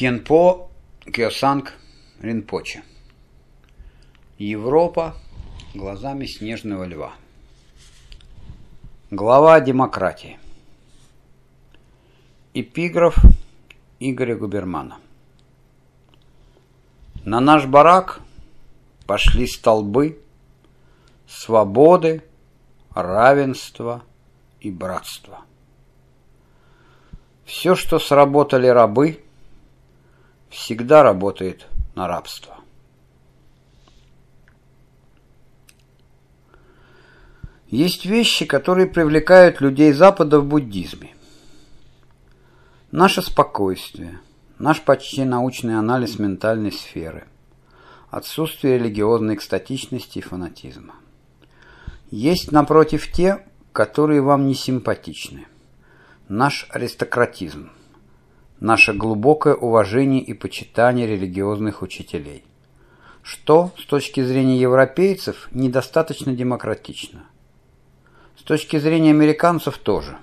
Кхенпо Кёсанг Ринпоче. Европа глазами снежного льва. Глава о демократии. Эпиграф Игоря Губермана. На наш барак пошли столбы свободы, равенства и братства. Все, что сработали рабы, всегда работает на рабство. Есть вещи, которые привлекают людей Запада в буддизме. Наше спокойствие, наш почти научный анализ ментальной сферы, отсутствие религиозной экстатичности и фанатизма. Есть, напротив, те, которые вам не симпатичны. Наш аристократизм, наше глубокое уважение и почитание религиозных учителей, что, с точки зрения европейцев, недостаточно демократично. С точки зрения американцев тоже.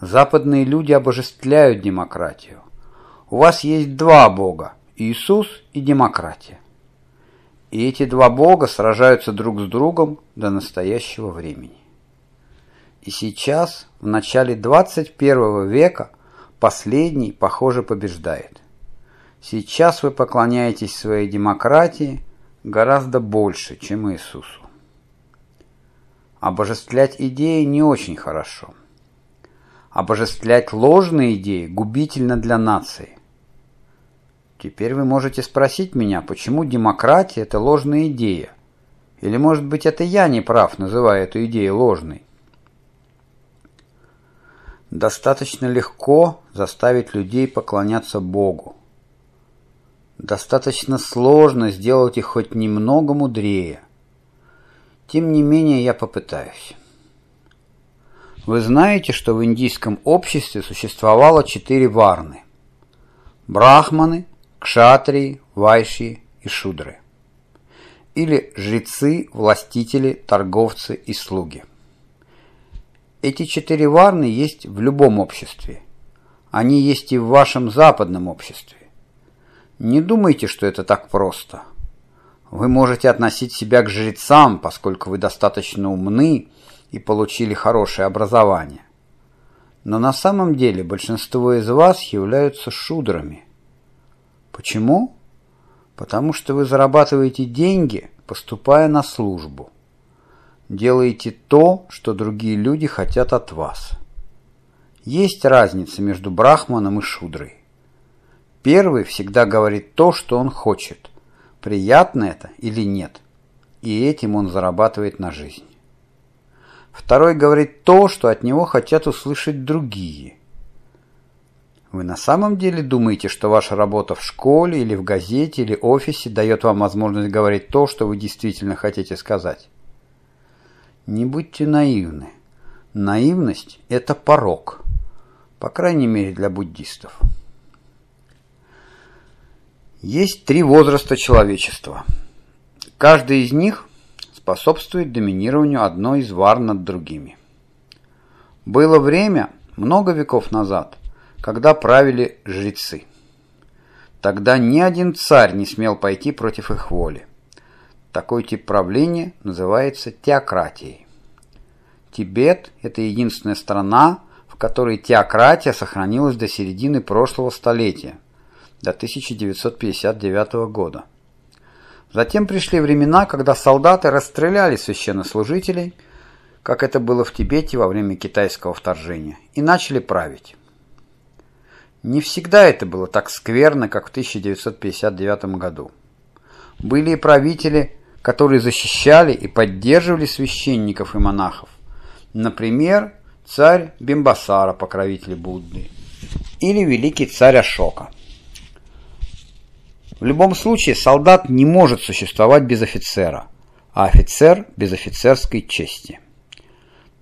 Западные люди обожествляют демократию. У вас есть два бога – Иисус и демократия. И эти два бога сражаются друг с другом до настоящего времени. И сейчас, в начале 21 века, последний, похоже, побеждает. Сейчас вы поклоняетесь своей демократии гораздо больше, чем Иисусу. Обожествлять идеи не очень хорошо. Обожествлять ложные идеи губительно для нации. Теперь вы можете спросить меня, почему демократия – это ложная идея? Или, может быть, это я не прав, называя эту идею ложной? Достаточно легко заставить людей поклоняться Богу. Достаточно сложно сделать их хоть немного мудрее. Тем не менее, я попытаюсь. Вы знаете, что в индийском обществе существовало 4 варны – брахманы, кшатрии, вайши и шудры, или жрецы, властители, торговцы и слуги. Эти 4 варны есть в любом обществе. Они есть и в вашем западном обществе. Не думайте, что это так просто. Вы можете относить себя к жрецам, поскольку вы достаточно умны и получили хорошее образование. Но на самом деле большинство из вас являются шудрами. Почему? Потому что вы зарабатываете деньги, поступая на службу. Делаете то, что другие люди хотят от вас. Есть разница между брахманом и шудрой. Первый всегда говорит то, что он хочет, приятно это или нет, и этим он зарабатывает на жизнь. Второй говорит то, что от него хотят услышать другие. Вы на самом деле думаете, что ваша работа в школе или в газете или офисе дает вам возможность говорить то, что вы действительно хотите сказать? Не будьте наивны. Наивность – это порок. По крайней мере, для буддистов. Есть 3 возраста человечества. Каждый из них способствует доминированию одной из варн над другими. Было время, много веков назад, когда правили жрецы. Тогда ни один царь не смел пойти против их воли. Такой тип правления называется теократией. Тибет – это единственная страна, в которой теократия сохранилась до середины прошлого столетия, до 1959 года. Затем пришли времена, когда солдаты расстреляли священнослужителей, как это было в Тибете во время китайского вторжения, и начали править. Не всегда это было так скверно, как в 1959 году. Были и правители, которые защищали и поддерживали священников и монахов. Например, царь Бимбисара, покровитель Будды, или великий царь Ашока. В любом случае, солдат не может существовать без офицера, а офицер без офицерской чести.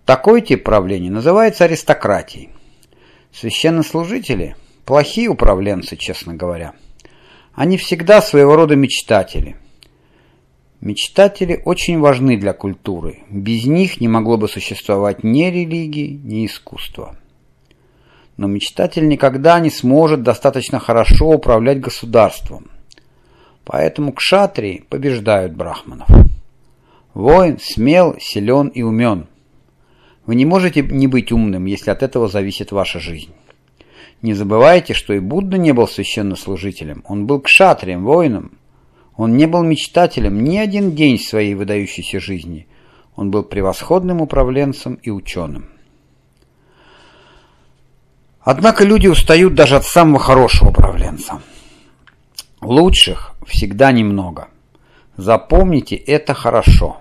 Такой тип правления называется аристократией. Священнослужители – плохие управленцы, честно говоря. Они всегда своего рода мечтатели. Мечтатели очень важны для культуры. Без них не могло бы существовать ни религии, ни искусства. но мечтатель никогда не сможет достаточно хорошо управлять государством. Поэтому кшатрии побеждают брахманов. Воин смел, силен и умен. Вы не можете не быть умным, если от этого зависит ваша жизнь. Не забывайте, что и Будда не был священнослужителем, он был кшатрием, воином. Он не был мечтателем ни один день своей выдающейся жизни. Он был превосходным управленцем и ученым. Однако люди устают даже от самого хорошего управленца. Лучших всегда немного. Запомните это хорошо.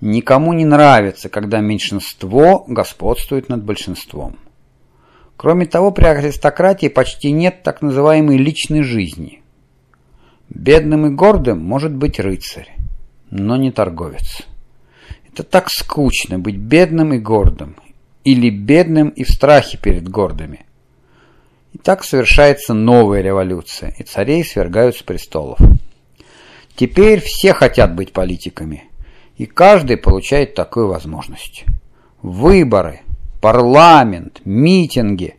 Никому не нравится, когда меньшинство господствует над большинством. Кроме того, при аристократии почти нет так называемой личной жизни. Бедным и гордым может быть рыцарь, но не торговец. Это так скучно быть бедным и гордым, или бедным и в страхе перед гордыми. И так совершается новая революция, и царей свергают с престолов. Теперь все хотят быть политиками, и каждый получает такую возможность. Выборы, парламент, митинги.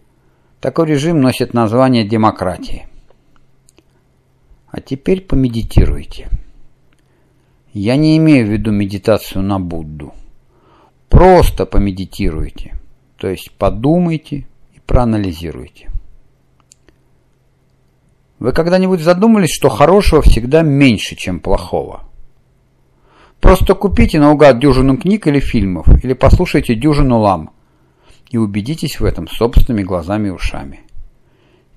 Такой режим носит название демократии. А теперь помедитируйте. Я не имею в виду медитацию на Будду. Просто помедитируйте, то есть подумайте и проанализируйте. Вы когда-нибудь задумались, что хорошего всегда меньше, чем плохого? Просто купите наугад дюжину книг или фильмов, или послушайте дюжину лам, и убедитесь в этом собственными глазами и ушами.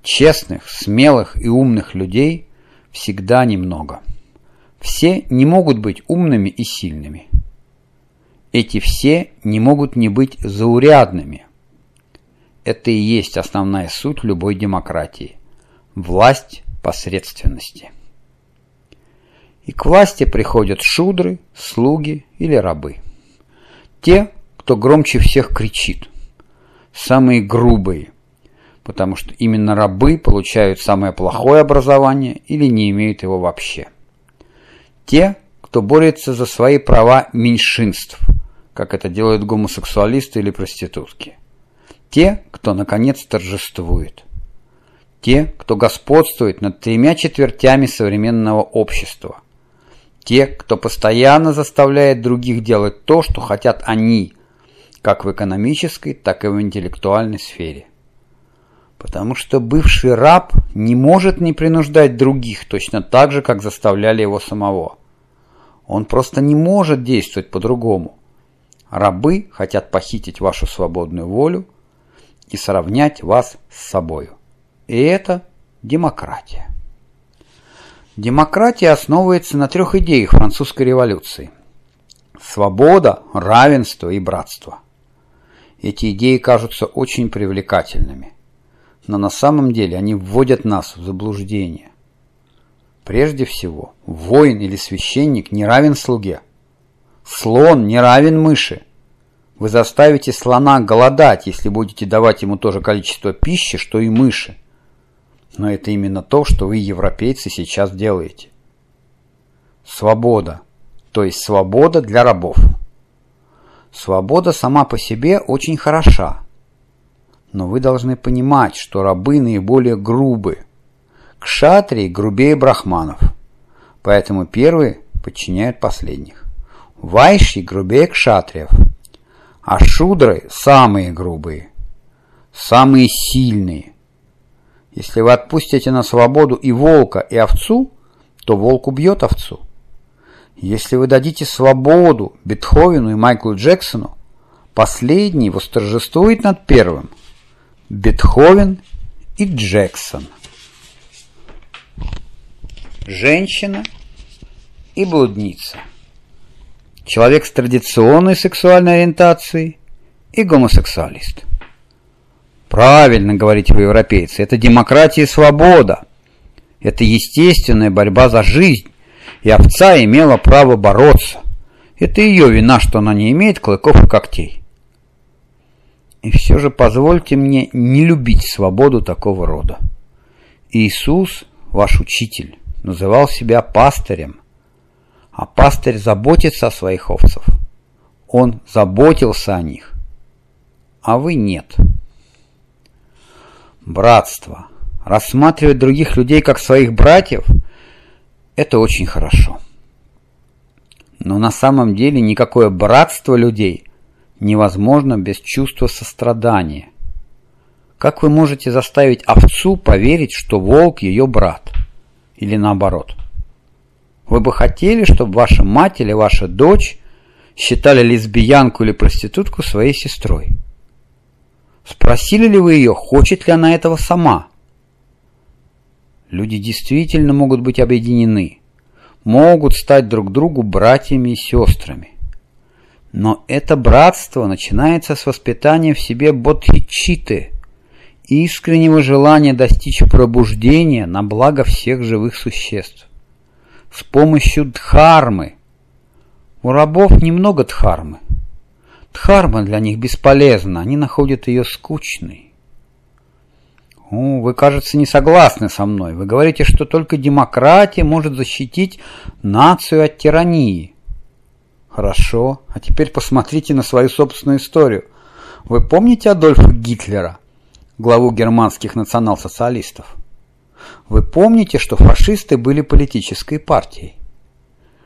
Честных, смелых и умных людей всегда немного. Все не могут быть умными и сильными. Эти все не могут не быть заурядными. Это и есть основная суть любой демократии. Власть посредственности. И к власти приходят шудры, слуги или рабы. Те, кто громче всех кричит. Самые грубые. Потому что именно рабы получают самое плохое образование или не имеют его вообще. Те, кто борется за свои права меньшинств, как это делают гомосексуалисты или проститутки. Те, кто, наконец, торжествует. Те, кто господствует над 3 четвертями современного общества. Те, кто постоянно заставляет других делать то, что хотят они, как в экономической, так и в интеллектуальной сфере. Потому что бывший раб не может не принуждать других, точно так же, как заставляли его самого. Он просто не может действовать по-другому. Рабы хотят похитить вашу свободную волю и сравнять вас с собою. И это демократия. Демократия основывается на 3 идеях французской революции. Свобода, равенство и братство. Эти идеи кажутся очень привлекательными, но на самом деле они вводят нас в заблуждение. Прежде всего, воин или священник не равен слуге. Слон не равен мыши. Вы заставите слона голодать, если будете давать ему то же количество пищи, что и мыши. Но это именно то, что вы, европейцы, сейчас делаете. Свобода. То есть свобода для рабов. Свобода сама по себе очень хороша. Но вы должны понимать, что рабы наиболее грубы. Кшатрии грубее брахманов. Поэтому первые подчиняют последних. Вайши грубее кшатриев. А шудры самые грубые. Самые сильные. Если вы отпустите на свободу и волка, и овцу, то волк убьет овцу. Если вы дадите свободу Бетховену и Майклу Джексону, последний восторжествует над первым. Бетховен и Джексон. Женщина и блудница. Человек с традиционной сексуальной ориентацией и гомосексуалист. Правильно говорите вы, европейцы, это демократия и свобода. Это естественная борьба за жизнь, и овца имела право бороться. Это ее вина, что она не имеет клыков и когтей. И все же позвольте мне не любить свободу такого рода. Иисус, ваш учитель, называл себя пастырем, а пастырь заботится о своих овцах. Он заботился о них, а вы нет». Братство. Рассматривать других людей как своих братьев – это очень хорошо. Но на самом деле никакое братство людей невозможно без чувства сострадания. Как вы можете заставить овцу поверить, что волк ее брат? Или наоборот? Вы бы хотели, чтобы ваша мать или ваша дочь считали лесбиянку или проститутку своей сестрой? Спросили ли вы ее, хочет ли она этого сама? Люди действительно могут быть объединены, могут стать друг другу братьями и сестрами. Но это братство начинается с воспитания в себе бодхичитты, искреннего желания достичь пробуждения на благо всех живых существ. С помощью дхармы. У рабов немного дхармы. Дхарма для них бесполезна, они находят ее скучной. О, вы, кажется, не согласны со мной. Вы говорите, что только демократия может защитить нацию от тирании. Хорошо, а теперь посмотрите на свою собственную историю. Вы помните Адольфа Гитлера, главу германских национал-социалистов? Вы помните, что фашисты были политической партией?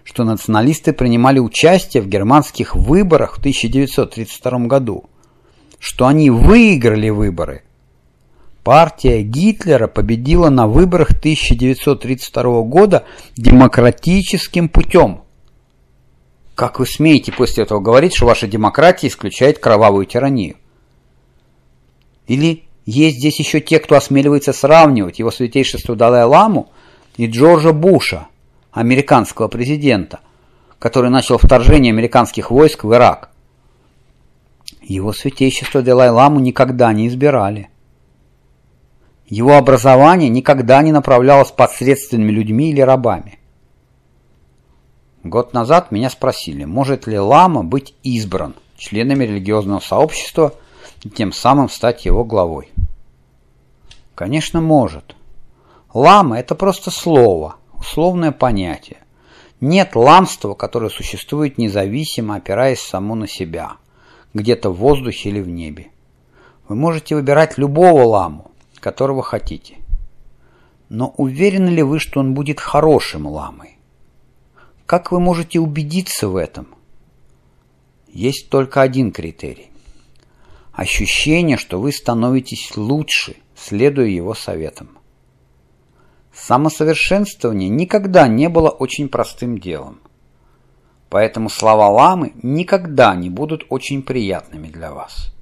Что националисты принимали участие в германских выборах в 1932 году? Что они выиграли выборы? Партия Гитлера победила на выборах 1932 года демократическим путем. Как вы смеете после этого говорить, что ваша демократия исключает кровавую тиранию? Или есть здесь еще те, кто осмеливается сравнивать его святейшество Далай-Ламу и Джорджа Буша, американского президента, который начал вторжение американских войск в Ирак. Его святейшество Далай-Ламу никогда не избирали. Его образование никогда не направлялось посредственными людьми или рабами. Год назад меня спросили, может ли лама быть избран членами религиозного сообщества и тем самым стать его главой. Конечно, может. Лама – это просто слово, условное понятие. Нет ламства, которое существует независимо, опираясь само на себя, где-то в воздухе или в небе. Вы можете выбирать любого ламу, которого хотите. Но уверены ли вы, что он будет хорошим ламой? Как вы можете убедиться в этом? Есть только один критерий. Ощущение, что вы становитесь лучше, следуя его советам. Самосовершенствование никогда не было очень простым делом. Поэтому слова ламы никогда не будут очень приятными для вас.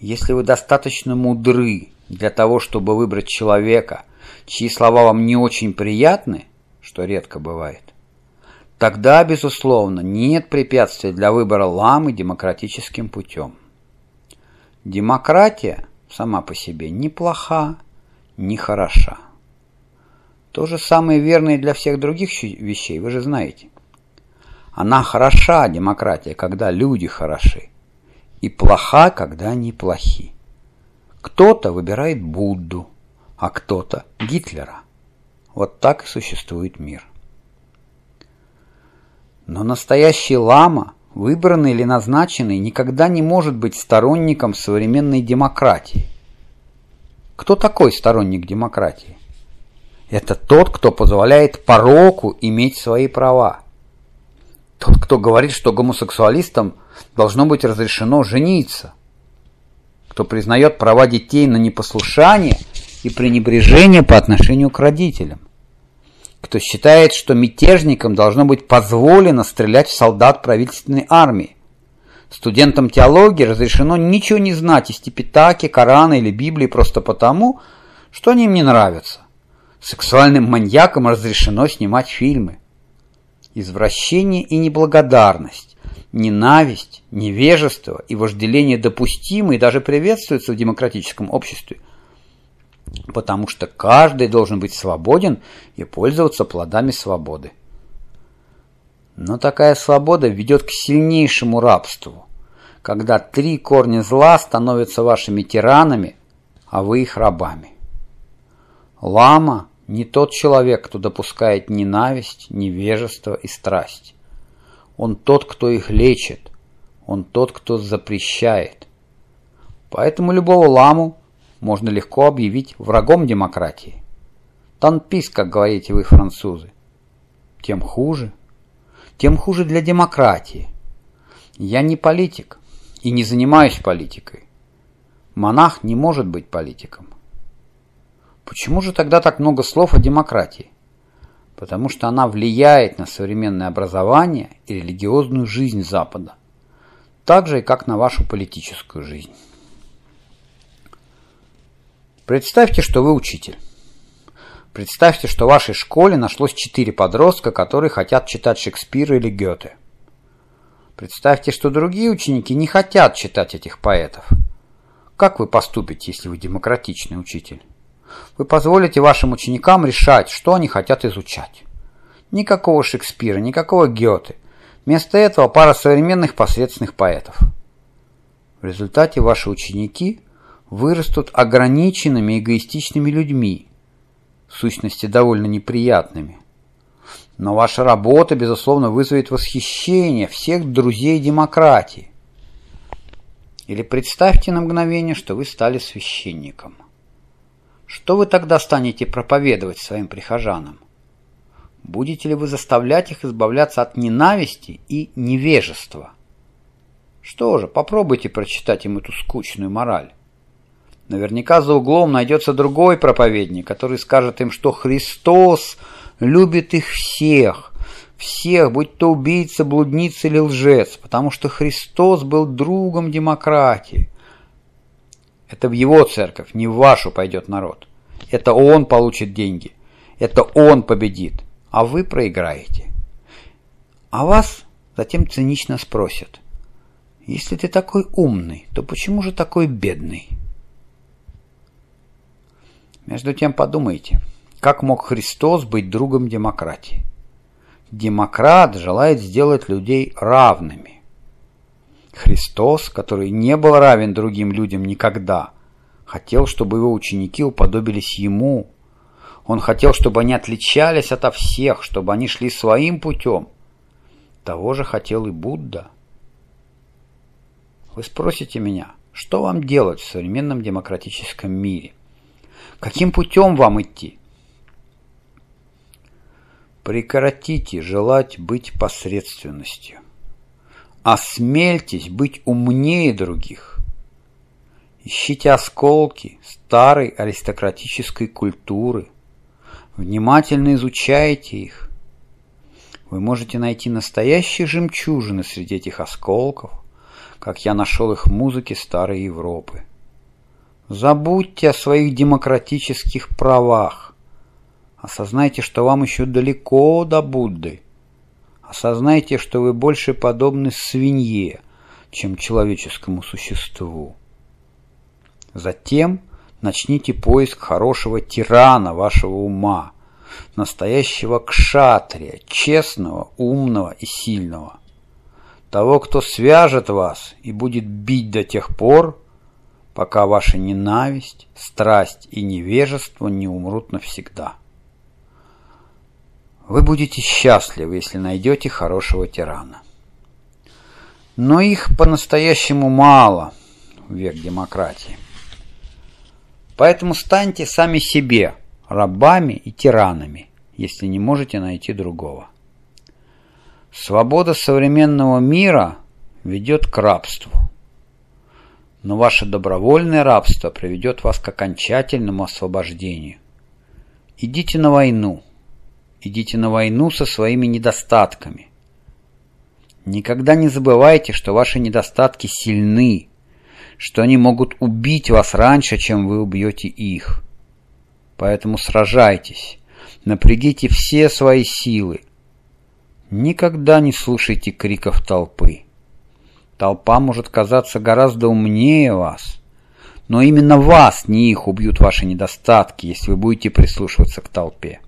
Если вы достаточно мудры для того, чтобы выбрать человека, чьи слова вам не очень приятны, что редко бывает, тогда, безусловно, нет препятствий для выбора ламы демократическим путем. Демократия сама по себе ни плоха, ни хороша. То же самое верно и для всех других вещей, вы же знаете. Она хороша, демократия, когда люди хороши, и плоха, когда они плохи. Кто-то выбирает Будду, а кто-то Гитлера. Вот так и существует мир. Но настоящий лама, выбранный или назначенный, никогда не может быть сторонником современной демократии. Кто такой сторонник демократии? Это тот, кто позволяет пороку иметь свои права. Тот, кто говорит, что гомосексуалистам должно быть разрешено жениться. Кто признает права детей на непослушание и пренебрежение по отношению к родителям. Кто считает, что мятежникам должно быть позволено стрелять в солдат правительственной армии. Студентам теологии разрешено ничего не знать из Типитаки, Корана или Библии просто потому, что они им не нравятся. Сексуальным маньякам разрешено снимать фильмы. Извращение и неблагодарность, ненависть, невежество и вожделение допустимы и даже приветствуются в демократическом обществе. Потому что каждый должен быть свободен и пользоваться плодами свободы. Но такая свобода ведет к сильнейшему рабству, когда три корня зла становятся вашими тиранами, а вы их рабами. Лама – не тот человек, кто допускает ненависть, невежество и страсть. Он тот, кто их лечит, он тот, кто запрещает. Поэтому любого ламу можно легко объявить врагом демократии. Танпис, как говорите вы, французы. Тем хуже. Тем хуже для демократии. Я не политик и не занимаюсь политикой. Монах не может быть политиком. Почему же тогда так много слов о демократии? Потому что она влияет на современное образование и религиозную жизнь Запада, так же и как на вашу политическую жизнь. Представьте, что вы учитель. Представьте, что в вашей школе нашлось 4 подростка, которые хотят читать Шекспира или Гёте. Представьте, что другие ученики не хотят читать этих поэтов. Как вы поступите, если вы демократичный учитель? Вы позволите вашим ученикам решать, что они хотят изучать. Никакого Шекспира, никакого Гёте. Вместо этого пара современных посредственных поэтов. В результате ваши ученики вырастут ограниченными эгоистичными людьми, в сущности довольно неприятными. Но ваша работа, безусловно, вызовет восхищение всех друзей демократии. Или представьте на мгновение, что вы стали священником. Что вы тогда станете проповедовать своим прихожанам? Будете ли вы заставлять их избавляться от ненависти и невежества? Что же, попробуйте прочитать им эту скучную мораль. Наверняка за углом найдется другой проповедник, который скажет им, что Христос любит их всех, будь то убийца, блудница или лжец, потому что Христос был другом демократии. Это в его церковь, не в вашу пойдет народ. Это он получит деньги. Это он победит, а вы проиграете. А вас затем цинично спросят: если ты такой умный, то почему же такой бедный? Между тем подумайте, как мог Христос быть другом демократии? Демократ желает сделать людей равными. Христос, который не был равен другим людям никогда, хотел, чтобы его ученики уподобились ему. Он хотел, чтобы они отличались ото всех, чтобы они шли своим путем. Того же хотел и Будда. Вы спросите меня, что вам делать в современном демократическом мире? Каким путем вам идти? Прекратите желать быть посредственностью. Осмельтесь быть умнее других. Ищите осколки старой аристократической культуры. Внимательно изучайте их. Вы можете найти настоящие жемчужины среди этих осколков, как я нашел их в музыке старой Европы. Забудьте о своих демократических правах. Осознайте, что вам еще далеко до Будды. Осознайте, что вы больше подобны свинье, чем человеческому существу. Затем начните поиск хорошего тирана вашего ума, настоящего кшатрия, честного, умного и сильного. Того, кто свяжет вас и будет бить до тех пор, пока ваша ненависть, страсть и невежество не умрут навсегда. Вы будете счастливы, если найдете хорошего тирана. Но их по-настоящему мало в век демократии. Поэтому станьте сами себе рабами и тиранами, если не можете найти другого. Свобода современного мира ведет к рабству. Но ваше добровольное рабство приведет вас к окончательному освобождению. Идите на войну. Идите на войну со своими недостатками. Никогда не забывайте, что ваши недостатки сильны, что они могут убить вас раньше, чем вы убьете их. Поэтому сражайтесь, напрягите все свои силы. Никогда не слушайте криков толпы. Толпа может казаться гораздо умнее вас, но именно вас, не их, убьют ваши недостатки, если вы будете прислушиваться к толпе.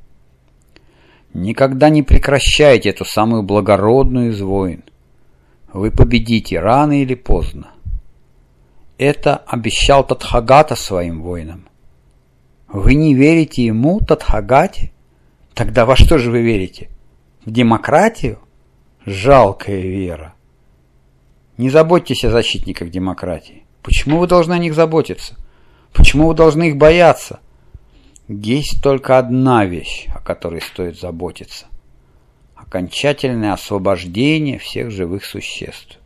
Никогда не прекращайте эту самую благородную из войн. Вы победите рано или поздно. Это обещал Татхагата своим воинам. Вы не верите ему, Татхагате? Тогда во что же вы верите? В демократию? Жалкая вера. Не заботьтесь о защитниках демократии. Почему вы должны о них заботиться? Почему вы должны их бояться? Есть только одна вещь, о которой стоит заботиться. Окончательное освобождение всех живых существ.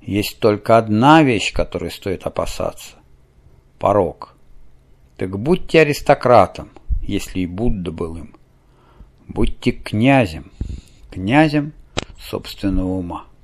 Есть только одна вещь, которой стоит опасаться. Порок. Так будьте аристократом, если и Будда был им. Будьте князем, князем собственного ума.